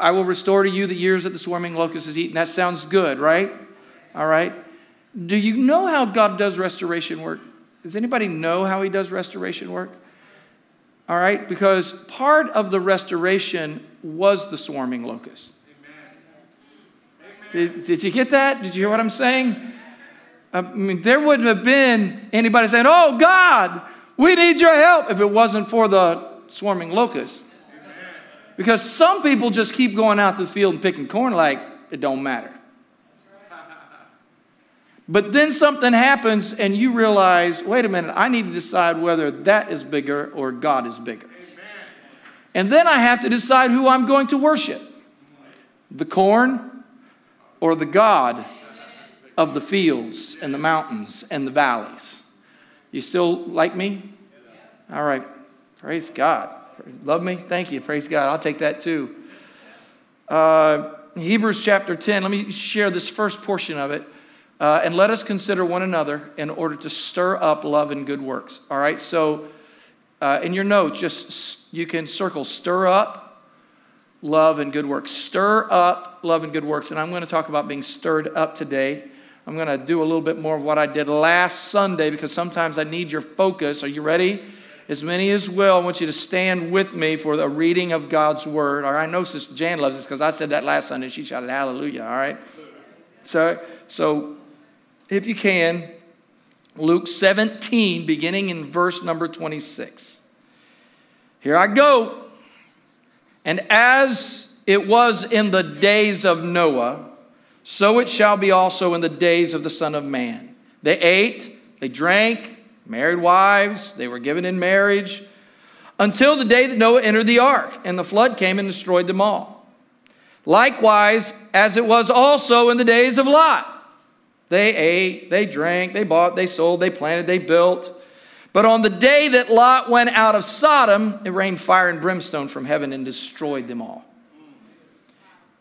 I will restore to you the years that the swarming locust has eaten. That sounds good, right? All right. Do you know how God does restoration work? Does anybody know how he does restoration work? All right, because part of the restoration was the swarming locust. Did you get that? Did you hear what I'm saying? I mean, there wouldn't have been anybody saying, oh, God, we need your help, if it wasn't for the swarming locust. Because some people just keep going out to the field and picking corn like it don't matter. But then something happens and you realize, wait a minute, I need to decide whether that is bigger or God is bigger. Amen. And then I have to decide who I'm going to worship, the corn or the God of the fields and the mountains and the valleys. You still like me? All right. Praise God. Love me? Thank you. Praise God. I'll take that too. Hebrews chapter 10. Let me share this first portion of it. And let us consider one another in order to stir up love and good works. All right, so in your notes, just you can circle stir up love and good works. Stir up love and good works. And I'm going to talk about being stirred up today. I'm going to do a little bit more of what I did last Sunday because sometimes I need your focus. Are you ready? As many as will, I want you to stand with me for the reading of God's word. All right, I know Sister Jan loves this because I said that last Sunday. She shouted hallelujah, all right? So if you can, Luke 17, beginning in verse number 26. Here I go. And as it was in the days of Noah, so it shall be also in the days of the Son of Man. They ate, they drank, married wives, they were given in marriage, until the day that Noah entered the ark, and the flood came and destroyed them all. Likewise, as it was also in the days of Lot. They ate, they drank, they bought, they sold, they planted, they built. But on the day that Lot went out of Sodom, it rained fire and brimstone from heaven and destroyed them all.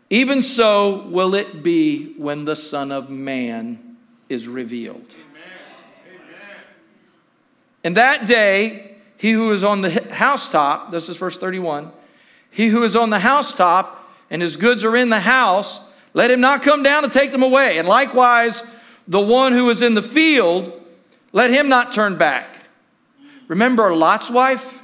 Even so will it be when the Son of Man is revealed. Amen. Amen. And that day, he who is on the housetop, this is verse 31, he who is on the housetop and his goods are in the house, let him not come down to take them away. And likewise, the one who is in the field, let him not turn back. Remember Lot's wife?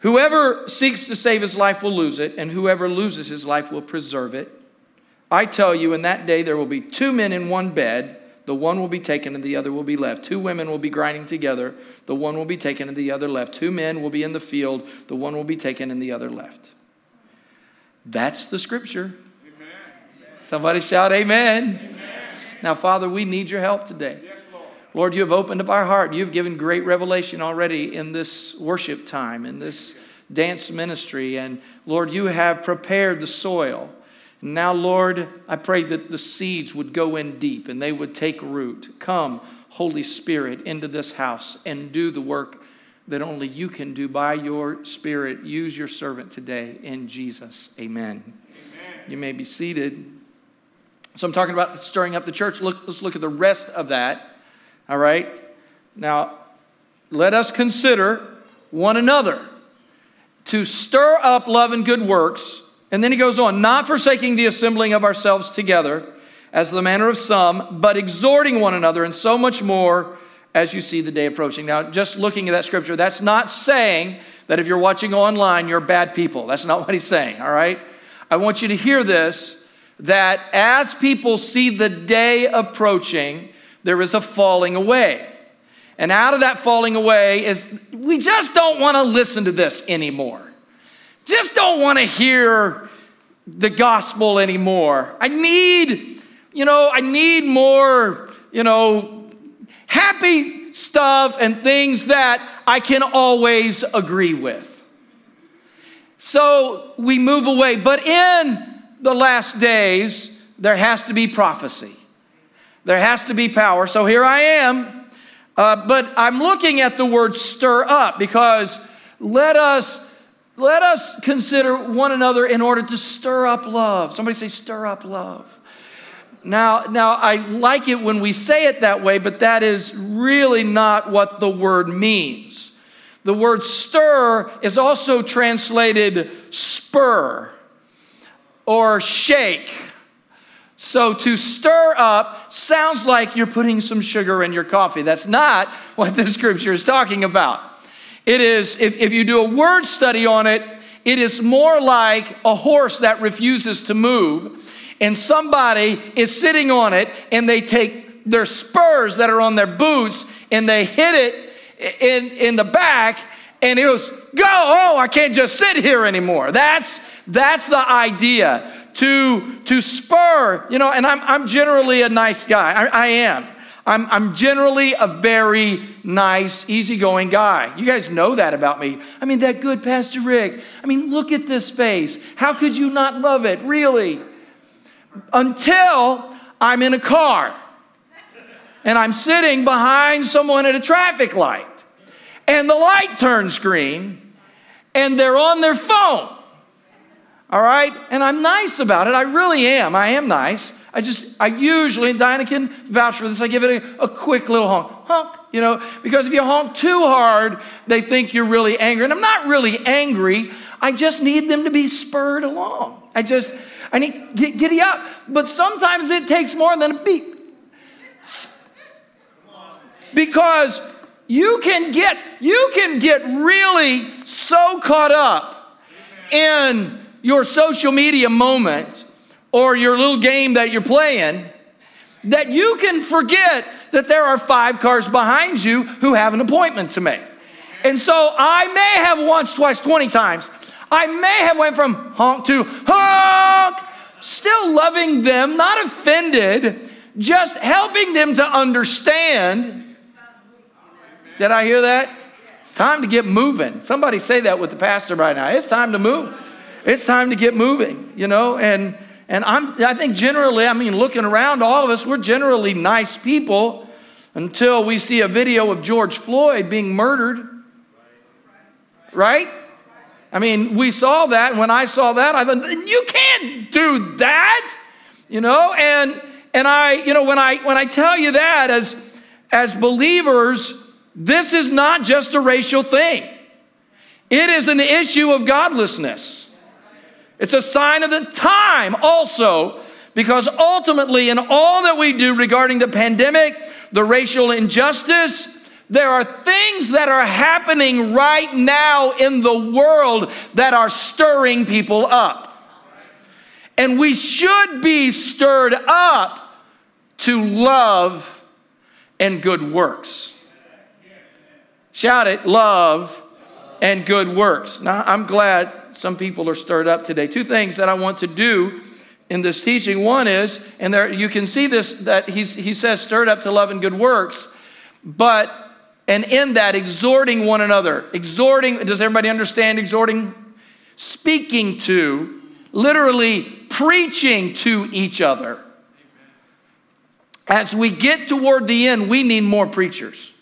Whoever seeks to save his life will lose it, and whoever loses his life will preserve it. I tell you, in that day there will be two men in one bed. The one will be taken and the other will be left. Two women will be grinding together. The one will be taken and the other left. Two men will be in the field. The one will be taken and the other left. That's the scripture. Amen. Somebody shout amen. Amen. Now, Father, we need your help today. Yes, Lord. Lord, you have opened up our heart. You've given great revelation already in this worship time, in this dance ministry. And, Lord, you have prepared the soil. Now, Lord, I pray that the seeds would go in deep and they would take root. Come, Holy Spirit, into this house and do the work that only you can do by your Spirit. Use your servant today in Jesus. Amen. Amen. You may be seated. So I'm talking about stirring up the church. Let's look at the rest of that. All right. Now, let us consider one another to stir up love and good works. And then he goes on, not forsaking the assembling of ourselves together as the manner of some, but exhorting one another, and so much more as you see the day approaching. Now, just looking at that scripture, that's not saying that if you're watching online, you're bad people. That's not what he's saying, all right? I want you to hear this, that as people see the day approaching, there is a falling away. And out of that falling away is, we just don't want to listen to this anymore. Just don't want to hear the gospel anymore. I need more, happy stuff and things that I can always agree with. So we move away. But in the last days, there has to be prophecy. There has to be power. So here I am. But I'm looking at the word stir up because let us consider one another in order to stir up love. Somebody say stir up love. Now, I like it when we say it that way, but that is really not what the word means. The word stir is also translated spur or shake. So to stir up sounds like you're putting some sugar in your coffee. That's not what this scripture is talking about. It is, if you do a word study on it, it is more like a horse that refuses to move, and somebody is sitting on it, and they take their spurs that are on their boots, and they hit it in the back, and it goes, go, oh, I can't just sit here anymore. That's the idea. To spur, you know, and I'm generally a nice guy. I am. I'm generally a very nice, easygoing guy. You guys know that about me. I mean, that good Pastor Rick. I mean, look at this face. How could you not love it, really? Until I'm in a car and I'm sitting behind someone at a traffic light and the light turns green and they're on their phone. All right? And I'm nice about it. I really am. I am nice. I usually, and Dinah can vouch for this, I give it a quick little honk, you know, because if you honk too hard, they think you're really angry. And I'm not really angry. I just need them to be spurred along. I need, giddy up. But sometimes it takes more than a beep. Because you can get really so caught up in your social media moment or your little game that you're playing that you can forget that there are 5 cars behind you who have an appointment to make. And so I may have once, twice, 20 times, I may have went from honk to honk, still loving them, not offended, just helping them to understand. Did I hear that? It's time to get moving. Somebody say that with the pastor right now. It's time to move. It's time to get moving, you know, and I think generally, I mean, looking around, all of us, we're generally nice people until we see a video of George Floyd being murdered, right? I mean, we saw that, and when I saw that, I thought, you can't do that, you know, and I, when I tell you that as believers, this is not just a racial thing. It is an issue of godlessness. It's a sign of the time also, because ultimately in all that we do regarding the pandemic, the racial injustice, there are things that are happening right now in the world that are stirring people up. And we should be stirred up to love and good works. Shout it, love and good works. Now, I'm glad some people are stirred up today. 2 things that I want to do in this teaching. One is, and there you can see this, that he says stirred up to love and good works, but, and in that, exhorting one another. Exhorting, does everybody understand exhorting? Speaking to, literally preaching to each other. As we get toward the end, we need more preachers.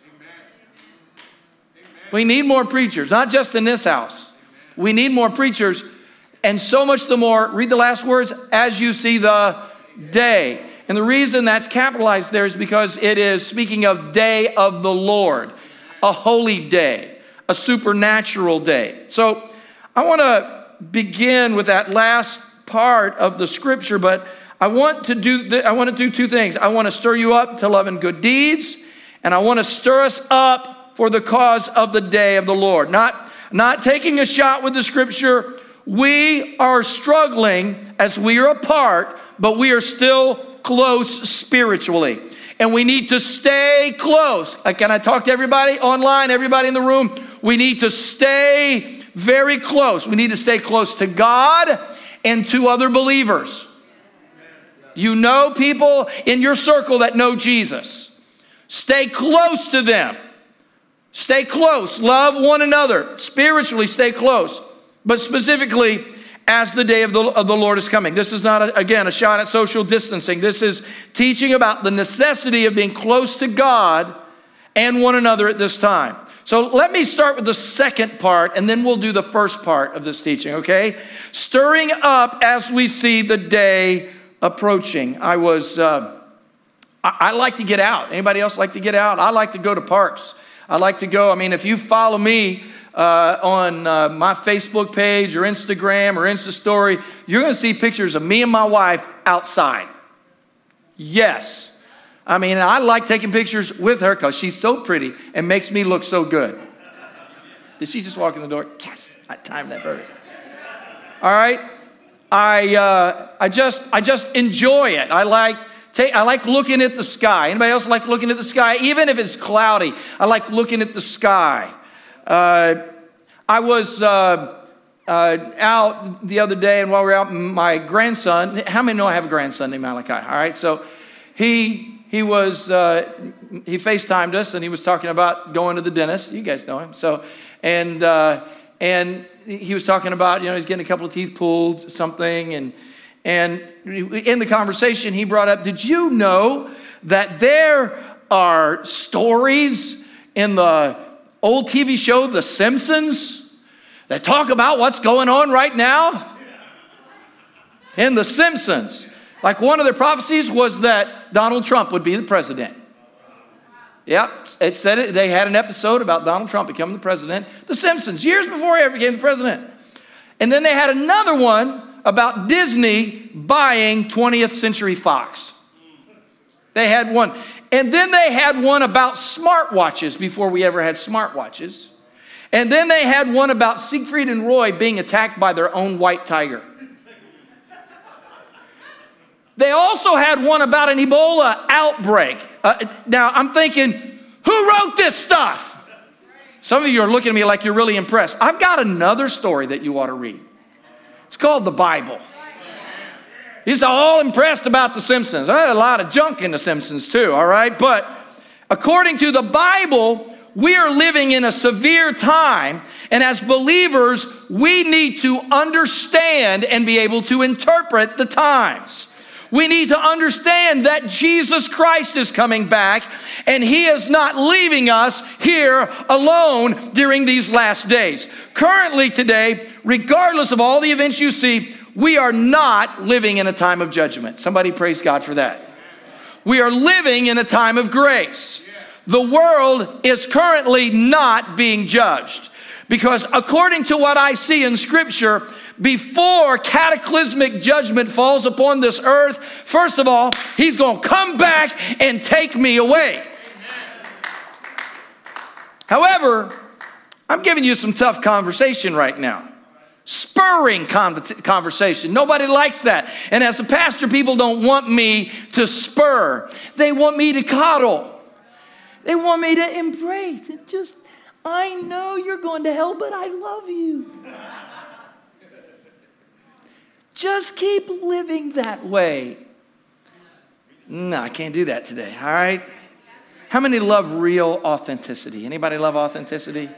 We need more preachers, not just in this house. We need more preachers, and so much the more, read the last words, as you see the day. And the reason that's capitalized there is because it is speaking of day of the Lord, a holy day, a supernatural day. So I want to begin with that last part of the scripture, but I want to do 2 things. I want to stir you up to love and good deeds, and I want to stir us up for the cause of the day of the Lord. Not taking a shot with the scripture. We are struggling as we are apart, but we are still close spiritually. And we need to stay close. Can I talk to everybody online, everybody in the room? We need to stay very close. We need to stay close to God and to other believers. You know people in your circle that know Jesus. Stay close to them. Stay close, love one another. Spiritually, stay close. But specifically, as the day of the Lord is coming. This is not, again, a shot at social distancing. This is teaching about the necessity of being close to God and one another at this time. So let me start with the second part, and then we'll do the first part of this teaching, okay? Stirring up as we see the day approaching. I like to get out. Anybody else like to get out? I like to go to parks. I like to go. I mean, if you follow me on my Facebook page or Instagram or Insta story, you're going to see pictures of me and my wife outside. Yes. I mean, I like taking pictures with her because she's so pretty and makes me look so good. Did she just walk in the door? Yes, I timed that perfect. All right. I just enjoy it. I like looking at the sky. Anybody else like looking at the sky? Even if it's cloudy, I like looking at the sky. I was out the other day, and while we were out, my grandson — how many know I have a grandson named Malachi? All right, so he FaceTimed us, and he was talking about going to the dentist. You guys know him. So, and he was talking about, you know, he's getting a couple of teeth pulled, something, and in the conversation he brought up, did you know that there are stories in the old TV show The Simpsons that talk about what's going on right now in The Simpsons? Like, one of their prophecies was that Donald Trump would be the president. Yep, it said it. They had an episode about Donald Trump becoming the president. The Simpsons, years before he ever became the president. And then they had another one about Disney buying 20th Century Fox. They had one. And then they had one about smartwatches before we ever had smartwatches. And then they had one about Siegfried and Roy being attacked by their own white tiger. They also had one about an Ebola outbreak. Now, I'm thinking, who wrote this stuff? Some of you are looking at me like you're really impressed. I've got another story that you ought to read. It's called The Bible. He's all impressed about The Simpsons. I had a lot of junk in The Simpsons too, all right? But according to the Bible, we are living in a severe time, and as believers, we need to understand and be able to interpret the times. We need to understand that Jesus Christ is coming back, and he is not leaving us here alone during these last days. Currently today, regardless of all the events you see, we are not living in a time of judgment. Somebody praise God for that. We are living in a time of grace. The world is currently not being judged, because according to what I see in Scripture, before cataclysmic judgment falls upon this earth, first of all, he's going to come back and take me away. Amen. However, I'm giving you some tough conversation right now. Spurring conversation. Nobody likes that. And as a pastor, people don't want me to spur. They want me to coddle. They want me to embrace. And just, I know you're going to hell, but I love you. Just keep living that way. No, I can't do that today, all right? How many love real authenticity? Anybody love authenticity?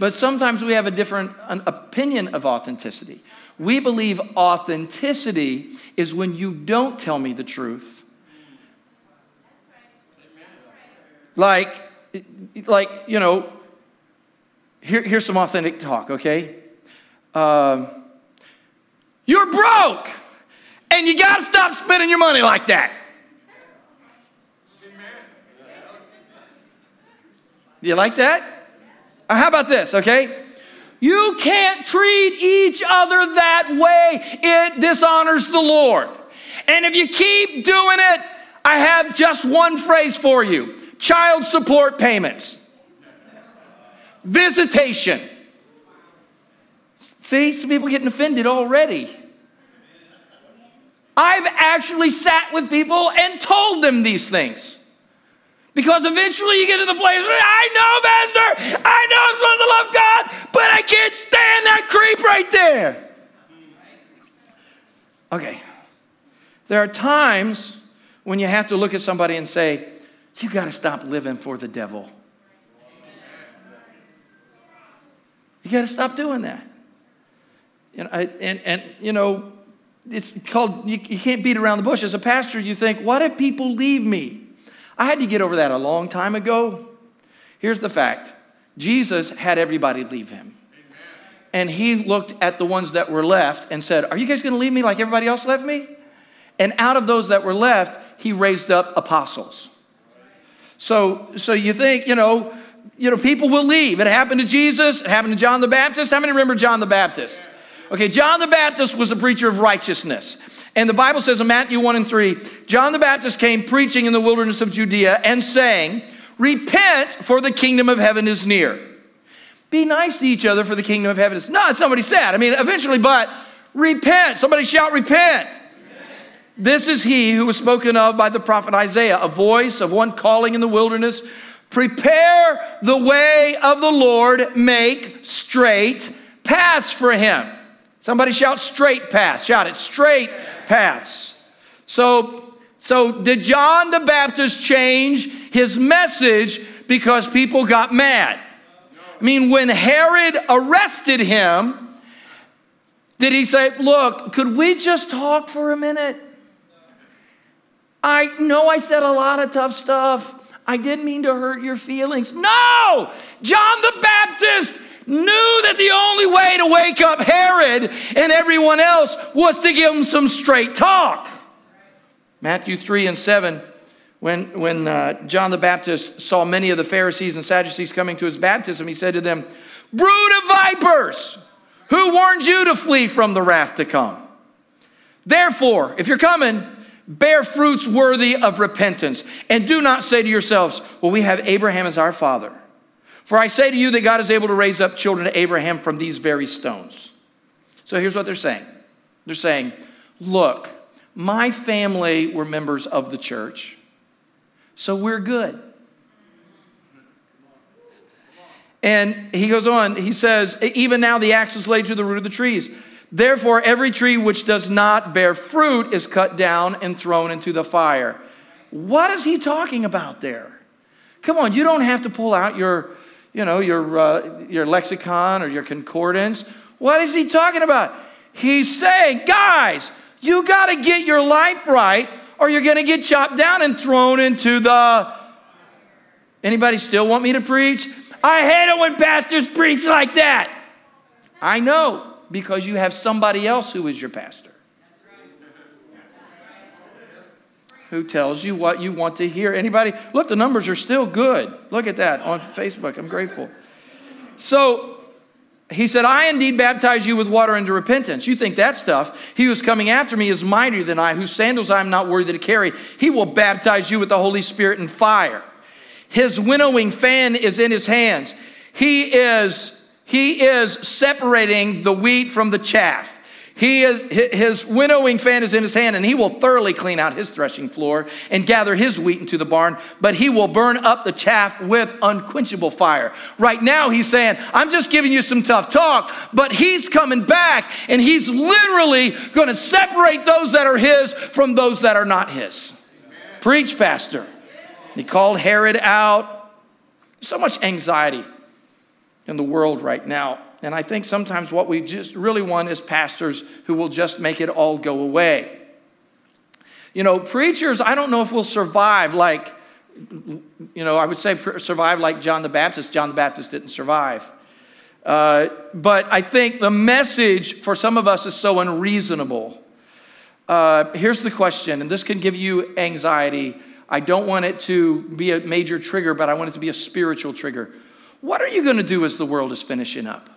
But sometimes we have a different opinion of authenticity. We believe authenticity is when you don't tell me the truth. Like, you know, here's some authentic talk, okay? You're broke, and you got to stop spending your money like that. You like that? Or how about this, okay? You can't treat each other that way. It dishonors the Lord. And if you keep doing it, I have just one phrase for you: child support payments. Visitation. See, some people getting offended already. I've actually sat with people and told them these things. Because eventually you get to the place where, I know, Master, I know I'm supposed to love God, but I can't stand that creep right there. Okay. There are times when you have to look at somebody and say, you got to stop living for the devil. You got to stop doing that. And you know, it's called, you can't beat around the bush. As a pastor, you think, what if people leave me? I had to get over that a long time ago. Here's the fact. Jesus had everybody leave him. Amen. And he looked at the ones that were left and said, are you guys going to leave me like everybody else left me? And out of those that were left, he raised up apostles. So you think, you know, you know, people will leave. It happened to Jesus. It happened to John the Baptist. How many remember John the Baptist? Okay, John the Baptist was a preacher of righteousness. And the Bible says in Matthew 1:3, John the Baptist came preaching in the wilderness of Judea and saying, repent, for the kingdom of heaven is near. Be nice to each other, for the kingdom of heaven is... No, it's not what he said. I mean, eventually, but repent. Somebody shout, repent. This is he who was spoken of by the prophet Isaiah, a voice of one calling in the wilderness, prepare the way of the Lord, make straight paths for him. Somebody shout straight paths. Shout it, straight paths. So did John the Baptist change his message because people got mad? I mean, when Herod arrested him, did he say, look, could we just talk for a minute? I know I said a lot of tough stuff. I didn't mean to hurt your feelings. No! John the Baptist knew that the only way to wake up Herod and everyone else was to give them some straight talk. Matthew 3:7, when John the Baptist saw many of the Pharisees and Sadducees coming to his baptism, he said to them, brood of vipers, who warned you to flee from the wrath to come? Therefore, if you're coming, bear fruits worthy of repentance. And do not say to yourselves, well, we have Abraham as our father. For I say to you that God is able to raise up children to Abraham from these very stones. So here's what they're saying. They're saying, look, my family were members of the church, so we're good. And he goes on, he says, even now the axe is laid to the root of the trees. Therefore, every tree which does not bear fruit is cut down and thrown into the fire. What is he talking about there? Come on, you don't have to pull out your lexicon or your concordance. What is he talking about? He's saying, guys, you got to get your life right or you're going to get chopped down and thrown into the... Anybody still want me to preach? I hate it when pastors preach like that. I know. Because you have somebody else who is your pastor. Who tells you what you want to hear. Anybody? Look, the numbers are still good. Look at that on Facebook. I'm grateful. So he said, I indeed baptize you with water unto repentance. You think that's tough. He who is coming after me is mightier than I, whose sandals I am not worthy to carry. He will baptize you with the Holy Spirit and fire. His winnowing fan is in his hands. He is separating the wheat from the chaff. His winnowing fan is in his hand, and he will thoroughly clean out his threshing floor and gather his wheat into the barn, but he will burn up the chaff with unquenchable fire. Right now he's saying, I'm just giving you some tough talk, but he's coming back, and he's literally going to separate those that are his from those that are not his. Amen. Preach, pastor. He called Herod out. So much anxiety in the world right now. And I think sometimes what we just really want is pastors who will just make it all go away. You know, preachers, I don't know if we'll survive like, you know, I would say survive like John the Baptist. John the Baptist didn't survive. But I think the message for some of us is so unreasonable. Here's the question, and this can give you anxiety. I don't want it to be a major trigger, but I want it to be a spiritual trigger. What are you going to do as the world is finishing up?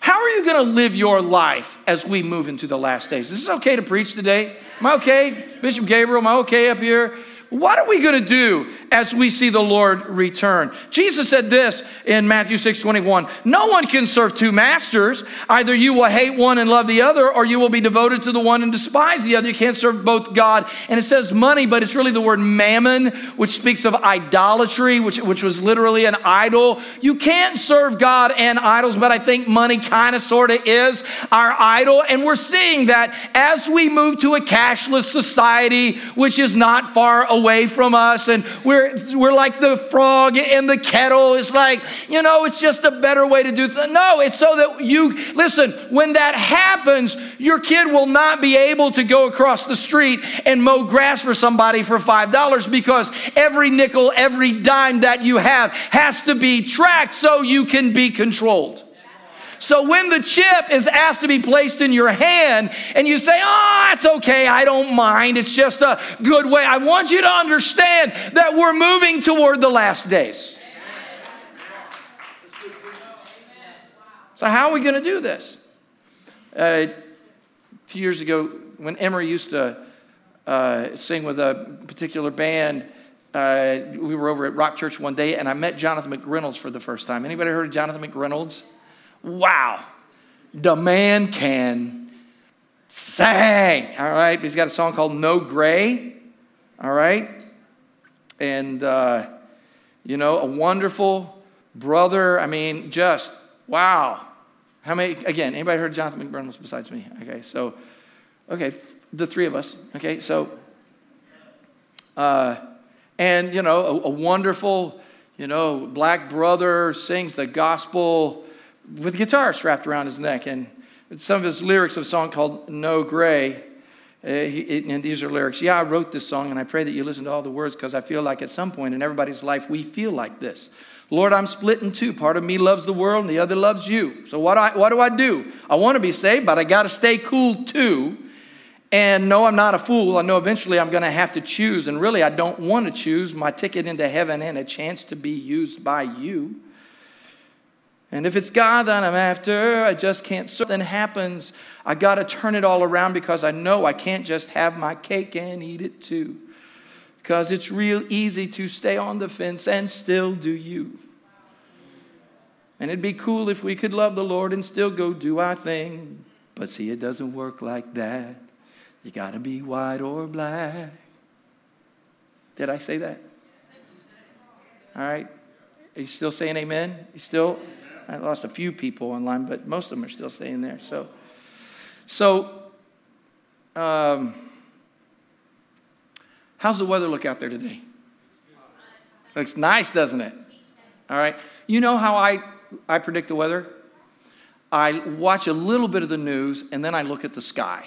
How are you going to live your life as we move into the last days? Is this okay to preach today? Am I okay? Bishop Gabriel, am I okay up here? What are we going to do as we see the Lord return? Jesus said this in Matthew 6:21, no one can serve two masters. Either you will hate one and love the other, or you will be devoted to the one and despise the other. You can't serve both God. And it says money, but it's really the word mammon, which speaks of idolatry, which was literally an idol. You can't serve God and idols, but I think money kind of sort of is our idol. And we're seeing that as we move to a cashless society, which is not far away from us, and we're like the frog in the kettle. It's like, you know, it's just a better way to do things. No, it's so that you, listen, when that happens, your kid will not be able to go across the street and mow grass for somebody for $5 because every nickel, every dime that you have has to be tracked so you can be controlled. So when the chip is asked to be placed in your hand and you say, oh, that's okay, I don't mind, it's just a good way. I want you to understand that we're moving toward the last days. So how are we going to do this? A few years ago, when Emory used to sing with a particular band, we were over at Rock Church one day, and I met Jonathan McReynolds for the first time. Anybody heard of Jonathan McReynolds? Wow. The man can sing, all right? He's got a song called No Gray, all right? And, you know, a wonderful brother. I mean, just, wow. How many, again, anybody heard of Jonathan McReynolds besides me? Okay, so, okay, the three of us, okay? So, and, you know, a wonderful, you know, black brother sings the gospel with a guitar strapped around his neck. And some of his lyrics of a song called No Gray, and these are lyrics. Yeah, I wrote this song, and I pray that you listen to all the words, because I feel like at some point in everybody's life we feel like this. Lord, I'm split in two. Part of me loves the world, and the other loves you. So what do I do? I want to be saved, but I got to stay cool too. And no, I'm not a fool. I know eventually I'm going to have to choose. And really, I don't want to choose my ticket into heaven and a chance to be used by you. And if it's God that I'm after, I just can't. Something happens. I got to turn it all around, because I know I can't just have my cake and eat it too. Because it's real easy to stay on the fence and still do you. And it'd be cool if we could love the Lord and still go do our thing. But see, it doesn't work like that. You got to be white or black. Did I say that? All right. Are you still saying amen? You still? I lost a few people online, but most of them are still staying there. So how's the weather look out there today? Looks nice, doesn't it? All right. You know how I predict the weather? I watch a little bit of the news, and then I look at the sky.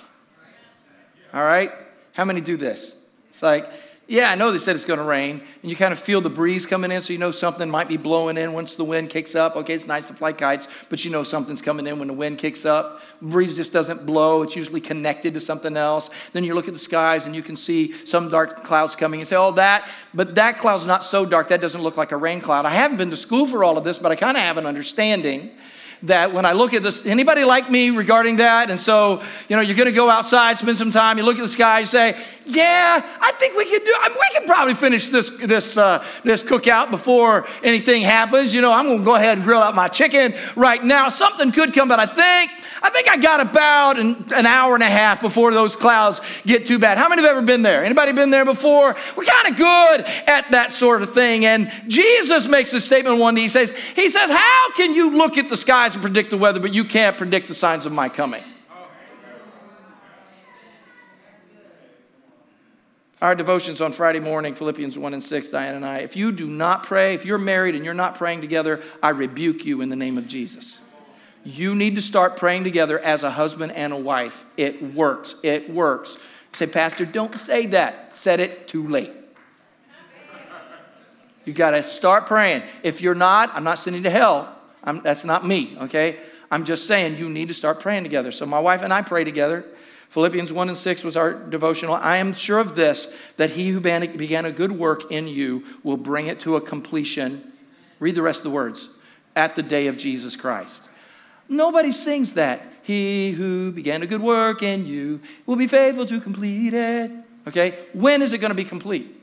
All right? How many do this? It's like, yeah, I know they said it's going to rain. And you kind of feel the breeze coming in, so you know something might be blowing in once the wind kicks up. Okay, it's nice to fly kites, but you know something's coming in when the wind kicks up. The breeze just doesn't blow. It's usually connected to something else. Then you look at the skies, and you can see some dark clouds coming. You say, oh, that, but that cloud's not so dark. That doesn't look like a rain cloud. I haven't been to school for all of this, but I kind of have an understanding that when I look at this, anybody like me regarding that? And so, you know, you're going to go outside, spend some time, you look at the sky, you say, yeah, I think we could do, we can probably finish this cookout before anything happens. You know, I'm going to go ahead and grill out my chicken right now. Something could come, but I think I got about an hour and a half before those clouds get too bad. How many have ever been there? Anybody been there before? We're kind of good at that sort of thing. And Jesus makes a statement one day. He says, how can you look at the skies to predict the weather, but you can't predict the signs of my coming? Our devotions on Friday morning, Philippians 1:6, Diane and I, if you do not pray, if you're married and you're not praying together, I rebuke you in the name of Jesus. You need to start praying together as a husband and a wife. It works. It works. Say, Pastor, don't say that. Said it too late. You got to start praying. If you're not, I'm not sending you to hell. That's not me, okay? I'm just saying you need to start praying together. So my wife and I pray together. Philippians 1:6 was our devotional. I am sure of this, that he who began a good work in you will bring it to a completion. Read the rest of the words. At the day of Jesus Christ. Nobody sings that. He who began a good work in you will be faithful to complete it. Okay? When is it going to be complete?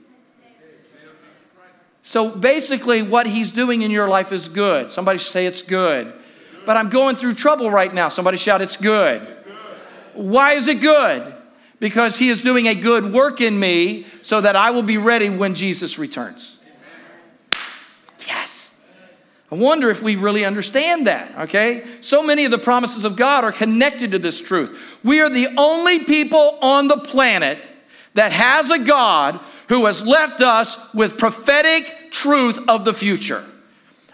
So basically what he's doing in your life is good. Somebody say it's good. But I'm going through trouble right now. Somebody shout it's good. Why is it good? Because he is doing a good work in me so that I will be ready when Jesus returns. Yes. I wonder if we really understand that, okay? So many of the promises of God are connected to this truth. We are the only people on the planet that has a God who has left us with prophetic truth of the future.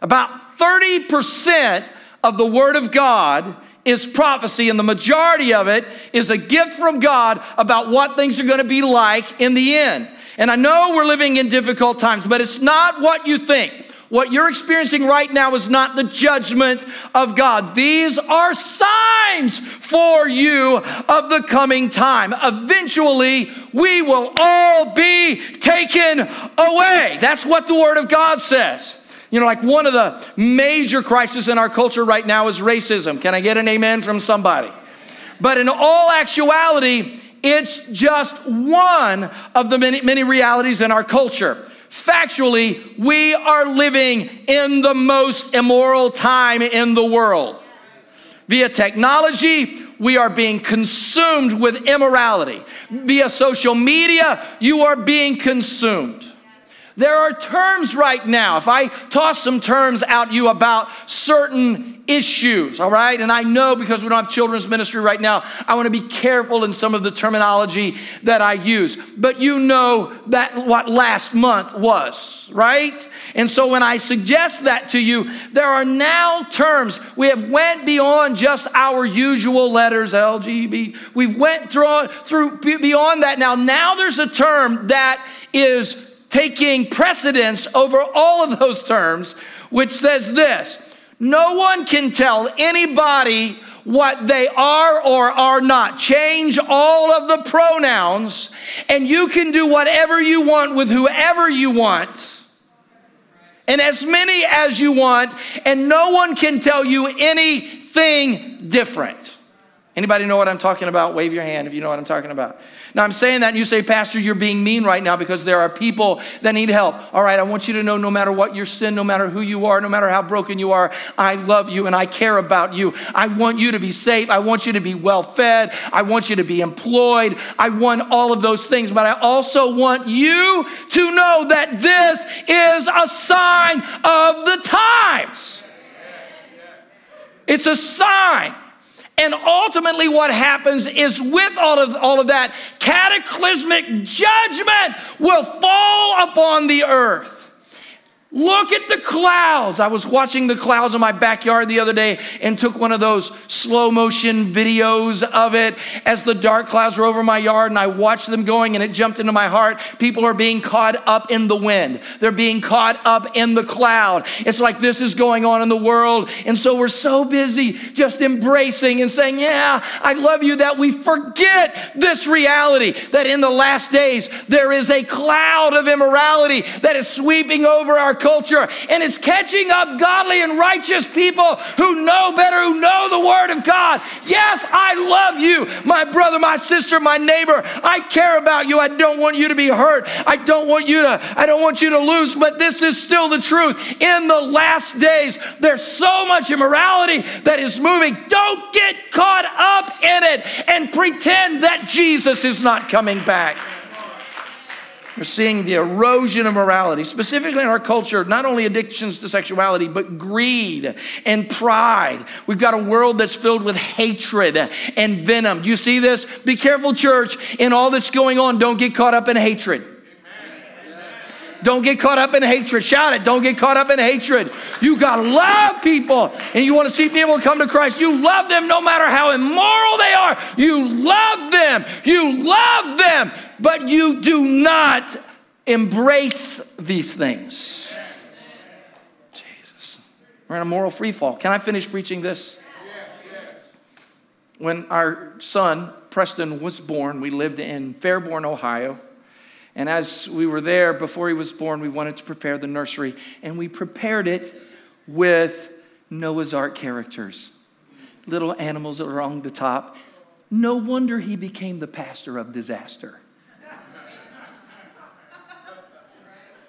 About 30% of the Word of God is prophecy, and the majority of it is a gift from God about what things are going to be like in the end. And I know we're living in difficult times, but it's not what you think. What you're experiencing right now is not the judgment of God. These are signs for you of the coming time. Eventually, we will all be taken away. That's what the Word of God says. You know, like one of the major crises in our culture right now is racism. Can I get an amen from somebody? But in all actuality, it's just one of the many, many realities in our culture. Factually, we are living in the most immoral time in the world. Via technology, we are being consumed with immorality. Via social media, you are being consumed. There are terms right now. If I toss some terms out you about certain issues, all right? And I know because we don't have children's ministry right now, I want to be careful in some of the terminology that I use. But you know that what last month was, right? And so when I suggest that to you, there are now terms. We have went beyond just our usual letters, LGBT. We've went through beyond that now. Now there's a term that is taking precedence over all of those terms, which says this: no one can tell anybody what they are or are not. Change all of the pronouns, and you can do whatever you want with whoever you want, and as many as you want, and no one can tell you anything different. Anybody know what I'm talking about? Wave your hand if you know what I'm talking about. Now, I'm saying that and you say, Pastor, you're being mean right now because there are people that need help. All right, I want you to know no matter what your sin, no matter who you are, no matter how broken you are, I love you and I care about you. I want you to be safe. I want you to be well fed. I want you to be employed. I want all of those things, but I also want you to know that this is a sign of the times. It's a sign. And ultimately what happens is with all of that, cataclysmic judgment will fall upon the earth. Look at the clouds. I was watching the clouds in my backyard the other day and took one of those slow motion videos of it as the dark clouds were over my yard, and I watched them going, and it jumped into my heart. People are being caught up in the wind. They're being caught up in the cloud. It's like this is going on in the world, and so we're so busy just embracing and saying, yeah, I love you, that we forget this reality that in the last days there is a cloud of immorality that is sweeping over our culture, and it's catching up godly and righteous people who know better, who know the word of God. Yes, I love you, my brother, my sister, my neighbor. I care about you. I don't want you to be hurt. I don't want you to lose, but this is still the truth. In the last days, there's so much immorality that is moving. Don't get caught up in it and pretend that Jesus is not coming back. We're seeing the erosion of morality, specifically in our culture, not only addictions to sexuality, but greed and pride. We've got a world that's filled with hatred and venom. Do you see this? Be careful, church, in all that's going on. Don't get caught up in hatred. Don't get caught up in hatred. Shout it. Don't get caught up in hatred. You got to love people. And you want to see people come to Christ. You love them no matter how immoral they are. You love them. You love them. But you do not embrace these things. Jesus. We're in a moral freefall. Can I finish preaching this? When our son, Preston, was born, we lived in Fairborn, Ohio. And as we were there, before he was born, we wanted to prepare the nursery. And we prepared it with Noah's Ark characters. Little animals along the top. No wonder he became the pastor of disaster.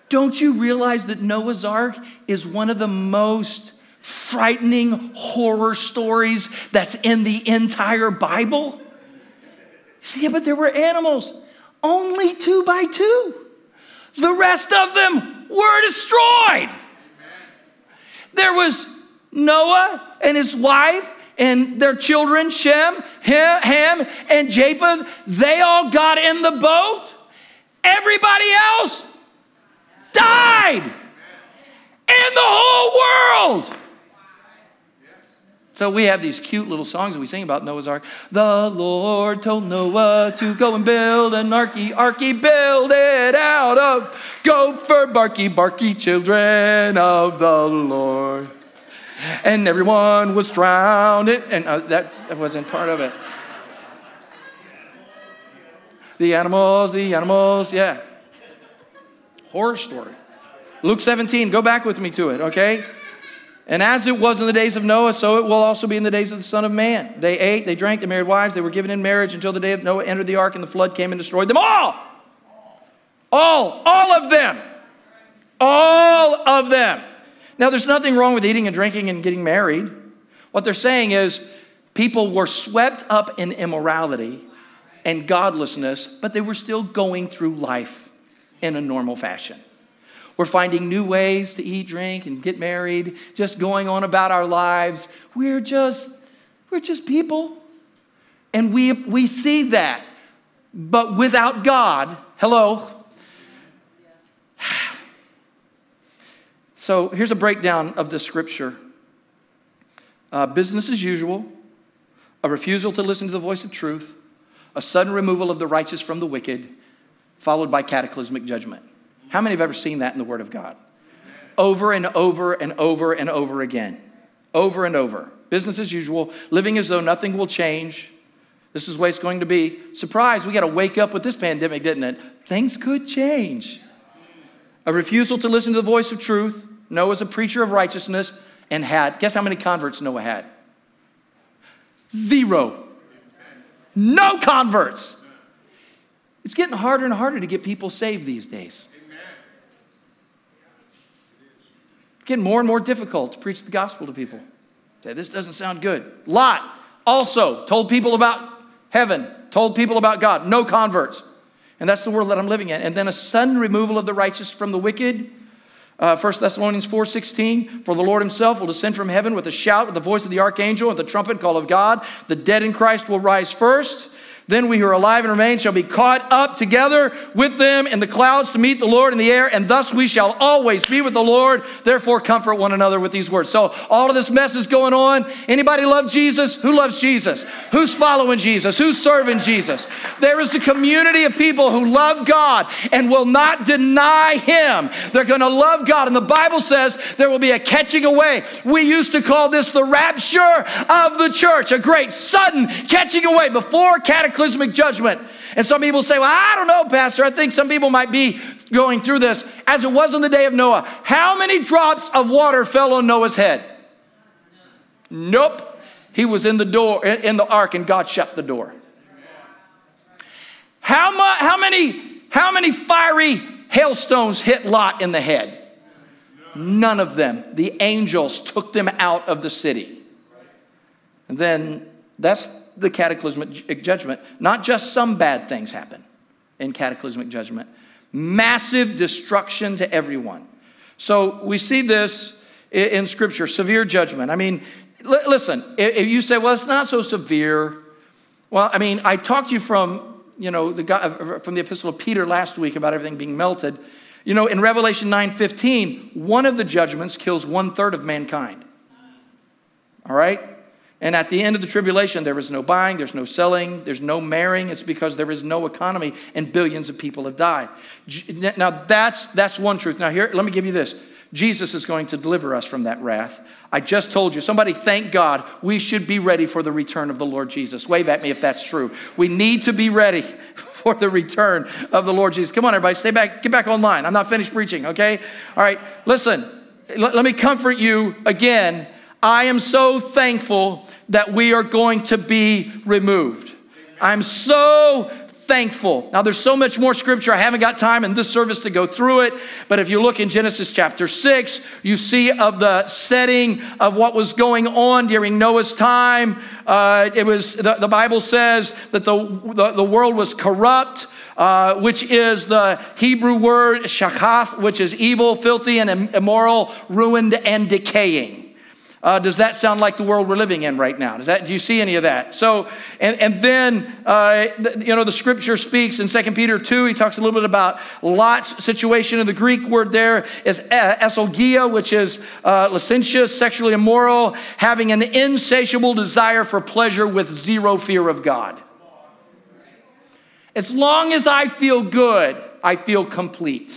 Don't you realize that Noah's Ark is one of the most frightening horror stories that's in the entire Bible? See, yeah, but there were animals. Only 2 by 2. The rest of them were destroyed. There was Noah and his wife and their children, Shem, Ham, and Japheth. They all got in the boat. Everybody else died. And the whole world. So we have these cute little songs that we sing about Noah's Ark. The Lord told Noah to go and build an arky, build it out of gopher, barky, children of the Lord. And everyone was drowned. And that wasn't part of it. The animals, yeah. Horror story. Luke 17, go back with me to it, okay? And as it was in the days of Noah, so it will also be in the days of the Son of Man. They ate, they drank, they married wives, they were given in marriage until the day of Noah entered the ark and the flood came and destroyed them all. All of them. All of them. Now, there's nothing wrong with eating and drinking and getting married. What they're saying is people were swept up in immorality and godlessness, but they were still going through life in a normal fashion. We're finding new ways to eat, drink, and get married, just going on about our lives. We're just people. And we see that. But without God, hello. So here's a breakdown of the scripture. Business as usual, a refusal to listen to the voice of truth, a sudden removal of the righteous from the wicked, followed by cataclysmic judgment. How many have ever seen that in the Word of God? Over and over and over and over again. Over and over. Business as usual. Living as though nothing will change. This is the way it's going to be. Surprise, we got to wake up with this pandemic, didn't it? Things could change. A refusal to listen to the voice of truth. Noah's a preacher of righteousness and had, guess how many converts Noah had? Zero. No converts. It's getting harder and harder to get people saved these days. Getting more and more difficult to preach the gospel to people. Say, this doesn't sound good. Lot also told people about heaven, told people about God, no converts. And that's the world that I'm living in. And then a sudden removal of the righteous from the wicked. 1 Thessalonians 4:16, for the Lord himself will descend from heaven with a shout, with the voice of the archangel, and the trumpet call of God. The dead in Christ will rise first. Then we who are alive and remain shall be caught up together with them in the clouds to meet the Lord in the air, and thus we shall always be with the Lord. Therefore, comfort one another with these words. So all of this mess is going on. Anybody love Jesus? Who loves Jesus? Who's following Jesus? Who's serving Jesus? There is a community of people who love God and will not deny him. They're going to love God. And the Bible says there will be a catching away. We used to call this the rapture of the church, a great sudden catching away before cataclysm. Cataclysmic judgment. And some people say, well, I don't know, Pastor. I think some people might be going through this. As it was on the day of Noah, how many drops of water fell on Noah's head? Nope. He was in the ark, and God shut the door. How many fiery hailstones hit Lot in the head? None of them. The angels took them out of the city. And then that's the cataclysmic judgment. Not just some bad things happen in cataclysmic judgment. Massive destruction to everyone. So we see this in Scripture, severe judgment. I mean, listen, if you say, well, it's not so severe. Well, I mean, I talked to you from the Epistle of Peter last week about everything being melted. You know, in Revelation 9:15, one of the judgments kills 1/3 of mankind. All right? And at the end of the tribulation, there is no buying, there's no selling, there's no marrying. It's because there is no economy, and billions of people have died. Now, that's one truth. Now, here, let me give you this. Jesus is going to deliver us from that wrath. I just told you. Somebody thank God. We should be ready for the return of the Lord Jesus. Wave at me if that's true. We need to be ready for the return of the Lord Jesus. Come on, everybody. Stay back. Get back online. I'm not finished preaching, okay? All right. Listen. Let me comfort you again. I am so thankful that we are going to be removed. I'm so thankful. Now, there's so much more scripture. I haven't got time in this service to go through it. But if you look in Genesis chapter 6, you see of the setting of what was going on during Noah's time. The Bible says that the world was corrupt. Which is the Hebrew word shakath, which is evil, filthy, and immoral, ruined, and decaying. Does that sound like the world we're living in right now? Do you see any of that? So, and then the scripture speaks in 2 Peter 2, he talks a little bit about Lot's situation. And the Greek word there is esogia, which is licentious, sexually immoral, having an insatiable desire for pleasure with zero fear of God. As long as I feel good, I feel complete.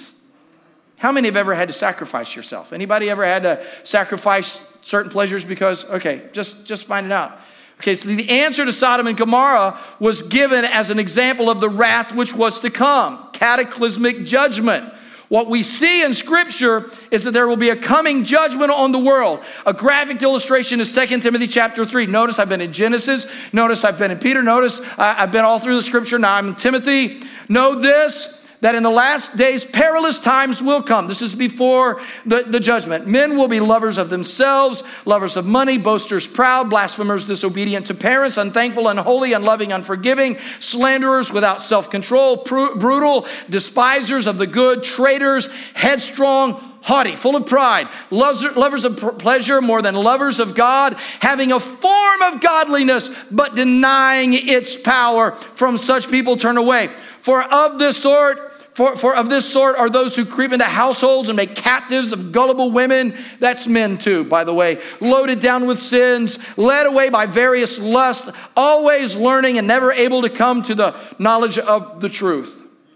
How many have ever had to sacrifice yourself? Anybody ever had to sacrifice certain pleasures because, okay, just find it out. Okay, so the answer to Sodom and Gomorrah was given as an example of the wrath which was to come. Cataclysmic judgment. What we see in Scripture is that there will be a coming judgment on the world. A graphic illustration is 2 Timothy chapter 3. Notice I've been in Genesis. Notice I've been in Peter. Notice I've been all through the Scripture. Now I'm in Timothy. Know this, that in the last days perilous times will come. This is before the judgment. Men will be lovers of themselves, lovers of money, boasters, proud, blasphemers, disobedient to parents, unthankful, unholy, unloving, unforgiving, slanderers, without self-control, brutal, despisers of the good, traitors, headstrong, haughty, full of pride, lovers of pleasure more than lovers of God, having a form of godliness, but denying its power. From such people turn away. For of this sort are those who creep into households and make captives of gullible women. That's men too, by the way. Loaded down with sins, led away by various lusts, always learning and never able to come to the knowledge of the truth.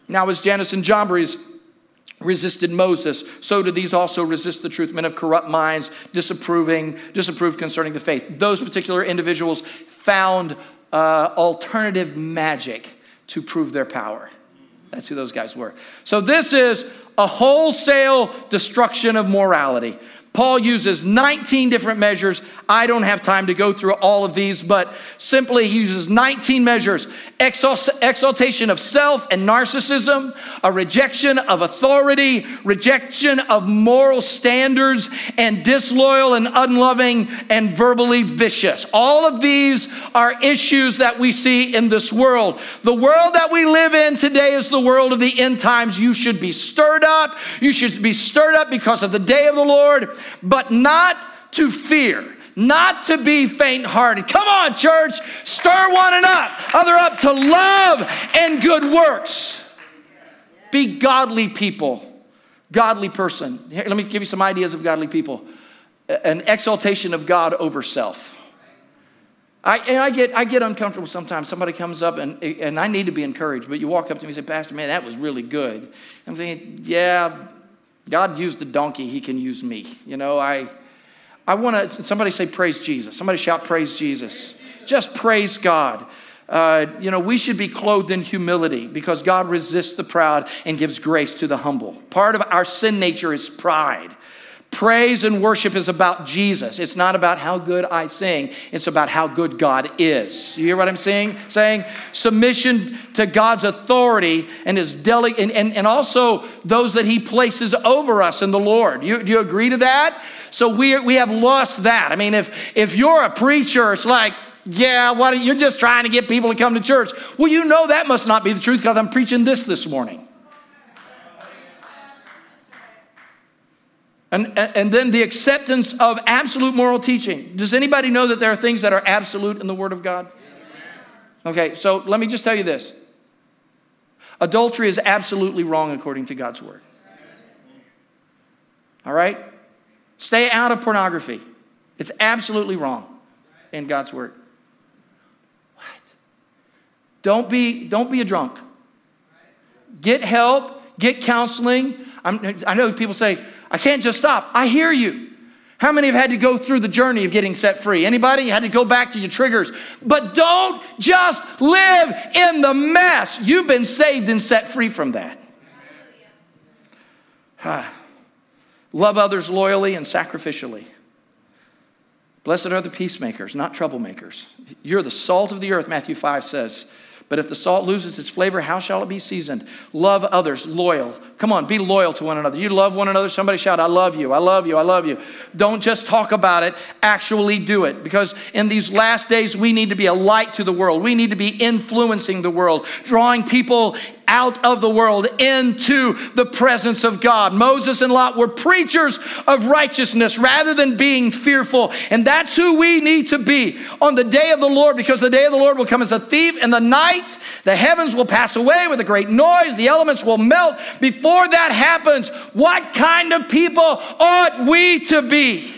Now as Jannes and Jambres resisted Moses, so do these also resist the truth, men of corrupt minds, disapproved concerning the faith. Those particular individuals found alternative magic to prove their power. That's who those guys were. So this is a wholesale destruction of morality. Paul uses 19 different measures. I don't have time to go through all of these, but simply he uses 19 measures. Exaltation of self and narcissism, a rejection of authority, rejection of moral standards, and disloyal and unloving and verbally vicious. All of these are issues that we see in this world. The world that we live in today is the world of the end times. You should be stirred up. You should be stirred up because of the day of the Lord, but not to fear, not to be faint-hearted. Come on, church, stir one another up to love and good works. Be godly people, godly person. Here, let me give you some ideas of godly people. An exaltation of God over self. I get uncomfortable sometimes. Somebody comes up, and I need to be encouraged, but you walk up to me and say, Pastor, man, that was really good. I'm thinking, yeah, God used the donkey, he can use me. You know, I want to, somebody say praise Jesus. Somebody shout praise Jesus. Just praise God. You know, we should be clothed in humility because God resists the proud and gives grace to the humble. Part of our sin nature is pride. Praise and worship is about Jesus. It's not about how good I sing. It's about how good God is. You hear what I'm saying? Submission to God's authority and his and also those that he places over us in the Lord. Do you agree to that? So we have lost that. I mean, if you're a preacher, it's like, yeah, you're just trying to get people to come to church. Well, you know that must not be the truth because I'm preaching this morning. And then the acceptance of absolute moral teaching. Does anybody know that there are things that are absolute in the Word of God? Okay, so let me just tell you this. Adultery is absolutely wrong according to God's Word. All right? Stay out of pornography. It's absolutely wrong in God's Word. What? Don't be a drunk. Get help. Get counseling. I know people say, I can't just stop. I hear you. How many have had to go through the journey of getting set free? Anybody? You had to go back to your triggers. But don't just live in the mess. You've been saved and set free from that. Love others loyally and sacrificially. Blessed are the peacemakers, not troublemakers. You're the salt of the earth, Matthew 5 says. But if the salt loses its flavor, how shall it be seasoned? Love others, loyal. Come on, be loyal to one another. You love one another. Somebody shout, I love you, I love you, I love you. Don't just talk about it, actually do it. Because in these last days, we need to be a light to the world. We need to be influencing the world, drawing people out of the world into the presence of God. Moses and Lot were preachers of righteousness rather than being fearful. And that's who we need to be on the day of the Lord, because the day of the Lord will come as a thief in the night. The heavens will pass away with a great noise. The elements will melt. Before that happens, what kind of people ought we to be?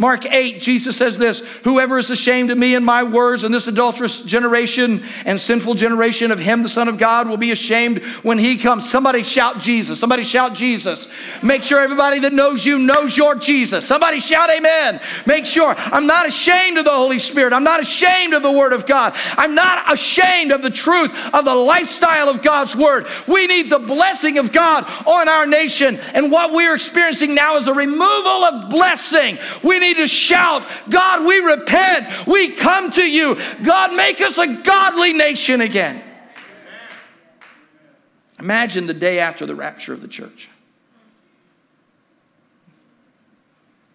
Mark 8, Jesus says this, whoever is ashamed of me and my words in this adulterous generation and sinful generation, of him the Son of God will be ashamed when he comes. Somebody shout Jesus. Somebody shout Jesus. Make sure everybody that knows you knows your Jesus. Somebody shout amen. Make sure. I'm not ashamed of the Holy Spirit. I'm not ashamed of the Word of God. I'm not ashamed of the truth of the lifestyle of God's Word. We need the blessing of God on our nation. And what we're experiencing now is a removal of blessing. We need to shout, God, we repent. We come to you. God, make us a godly nation again. Imagine the day after the rapture of the church.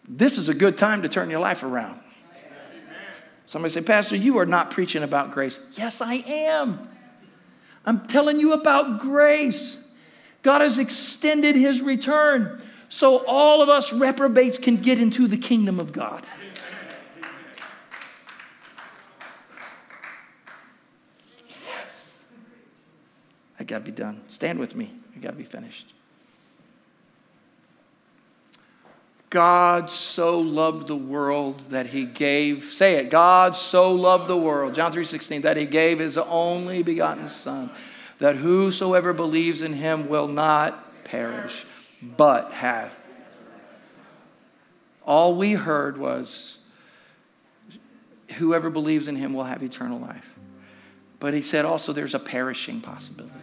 This is a good time to turn your life around. Somebody say, Pastor, you are not preaching about grace. Yes, I am. I'm telling you about grace. God has extended his return, so all of us reprobates can get into the kingdom of God. Yes. I got to be done. Stand with me. I got to be finished. God so loved the world that he gave, say it, God so loved the world, John 3:16, that he gave his only begotten Son, that whosoever believes in him will not perish, but have. All we heard was, whoever believes in him will have eternal life. But he said also there's a perishing possibility.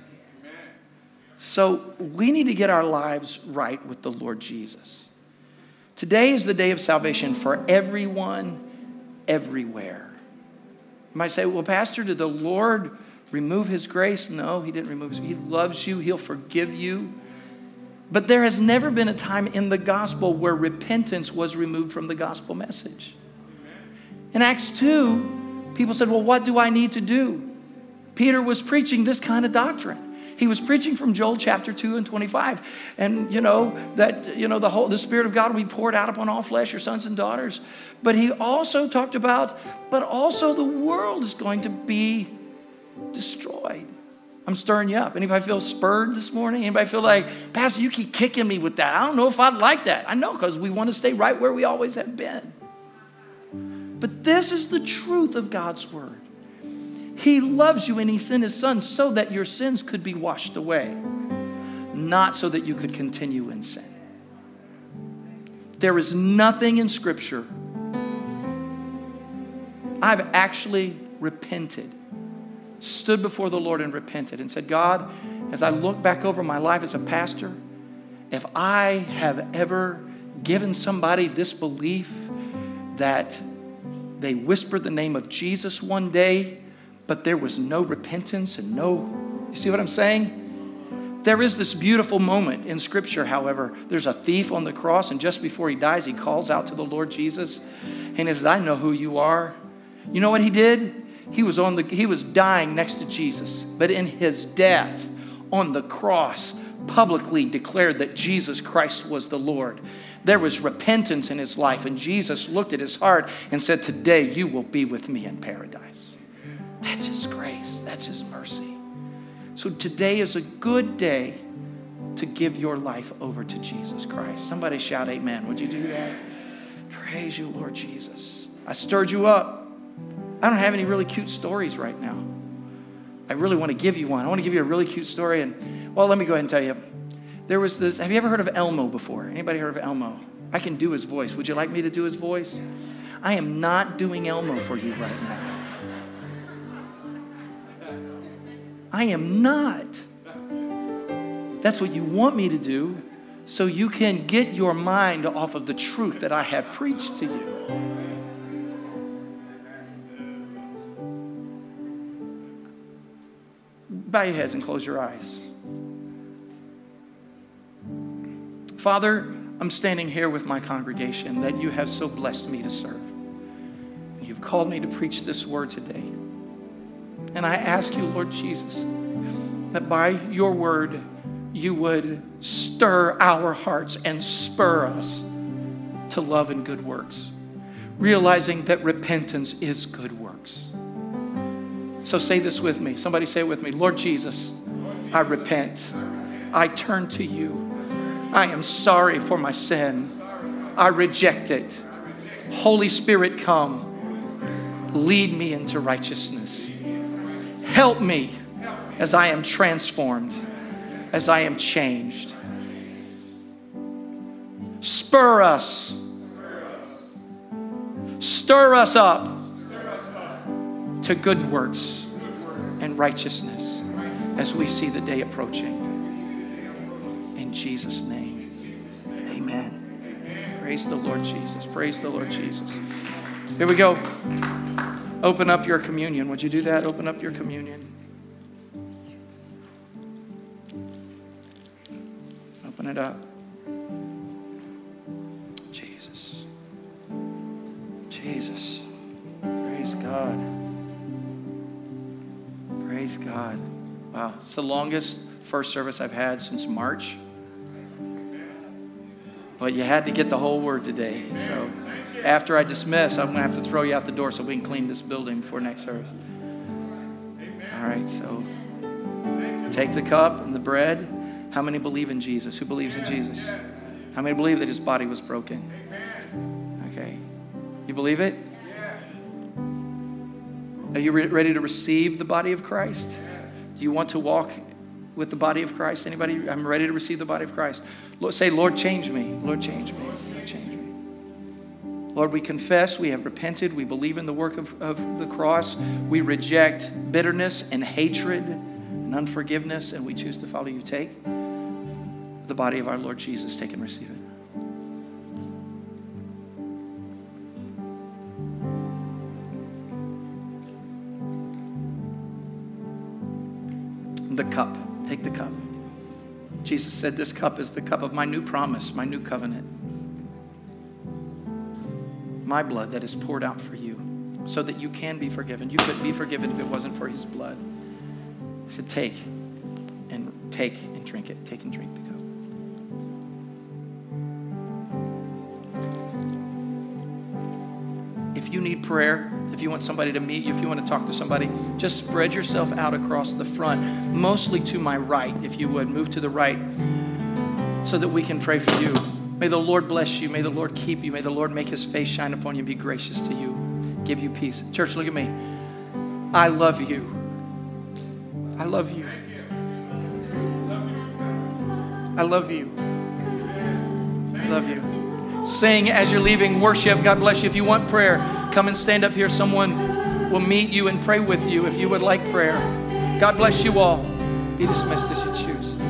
So we need to get our lives right with the Lord Jesus. Today is the day of salvation for everyone, everywhere. You might say, well, Pastor, did the Lord remove his grace? No, he didn't remove his grace. He loves you. He'll forgive you. But there has never been a time in the gospel where repentance was removed from the gospel message. In Acts 2, people said, well, what do I need to do? Peter was preaching this kind of doctrine. He was preaching from Joel chapter 2 and 25. And, the Spirit of God will be poured out upon all flesh, your sons and daughters. But he also talked about, but also the world is going to be destroyed. I'm stirring you up. Anybody feel spurred this morning? Anybody feel like, Pastor, you keep kicking me with that. I don't know if I'd like that. I know, because we want to stay right where we always have been. But this is the truth of God's word. He loves you and he sent his Son so that your sins could be washed away, not so that you could continue in sin. There is nothing in Scripture. I've actually repented, stood before the Lord and repented and said, God, as I look back over my life as a pastor, if I have ever given somebody this belief that they whispered the name of Jesus one day, but there was no repentance and no, you see what I'm saying? There is this beautiful moment in Scripture, however. There's a thief on the cross, and just before he dies, he calls out to the Lord Jesus, and he says, I know who you are. You know what he did? He was dying next to Jesus, but in his death on the cross, publicly declared that Jesus Christ was the Lord. There was repentance in his life, and Jesus looked at his heart and said, today you will be with me in paradise. That's his grace. That's his mercy. So today is a good day to give your life over to Jesus Christ. Somebody shout amen. Would you do that? Praise you, Lord Jesus. I stirred you up. I don't have any really cute stories right now. I really want to give you one. I want to give you a really cute story. And, well, let me go ahead and tell you. There was this, have you ever heard of Elmo before? Anybody heard of Elmo? I can do his voice. Would you like me to do his voice? I am not doing Elmo for you right now. I am not. That's what you want me to do, so you can get your mind off of the truth that I have preached to you. Bow your heads and close your eyes. Father, I'm standing here with my congregation that you have so blessed me to serve. You've called me to preach this word today. And I ask you, Lord Jesus, that by your word, you would stir our hearts and spur us to love and good works, realizing that repentance is good works. So say this with me. Somebody say it with me. Lord Jesus, I repent. I turn to you. I am sorry for my sin. I reject it. Holy Spirit, come. Lead me into righteousness. Help me as I am transformed, as I am changed. Spur us. Stir us up to good works and righteousness as we see the day approaching. In Jesus' name. Amen. Praise the Lord Jesus. Praise the Lord Jesus. Here we go. Open up your communion. Would you do that? Open up your communion. Open it up. Jesus. Jesus. Praise God. Praise God. Wow. It's the longest first service I've had since March. But you had to get the whole word today. So after I dismiss, I'm going to have to throw you out the door so we can clean this building before next service. All right. So take the cup and the bread. How many believe in Jesus? Who believes in Jesus? How many believe that his body was broken? Okay. You believe it? Are you ready to receive the body of Christ? Do you want to walk with the body of Christ? Anybody? I'm ready to receive the body of Christ. Lord, say, Lord, change me. Lord, change me. Lord, change me. Lord, we confess. We have repented. We believe in the work of the cross. We reject bitterness and hatred and unforgiveness, and we choose to follow you. Take the body of our Lord Jesus. Take and receive it. The cup. Take the cup. Jesus said, this cup is the cup of my new promise, my new covenant. My blood that is poured out for you so that you can be forgiven. You couldn't be forgiven if it wasn't for his blood. He said, take and drink it. Take and drink the cup. If you need prayer, if you want somebody to meet you, if you want to talk to somebody, just spread yourself out across the front, mostly to my right, if you would. Move to the right so that we can pray for you. May the Lord bless you. May the Lord keep you. May the Lord make his face shine upon you and be gracious to you. Give you peace. Church, look at me. I love you. I love you. I love you. I love you. Sing as you're leaving. Worship. God bless you. If you want prayer, come and stand up here. Someone will meet you and pray with you if you would like prayer. God bless you all. Be dismissed as you choose.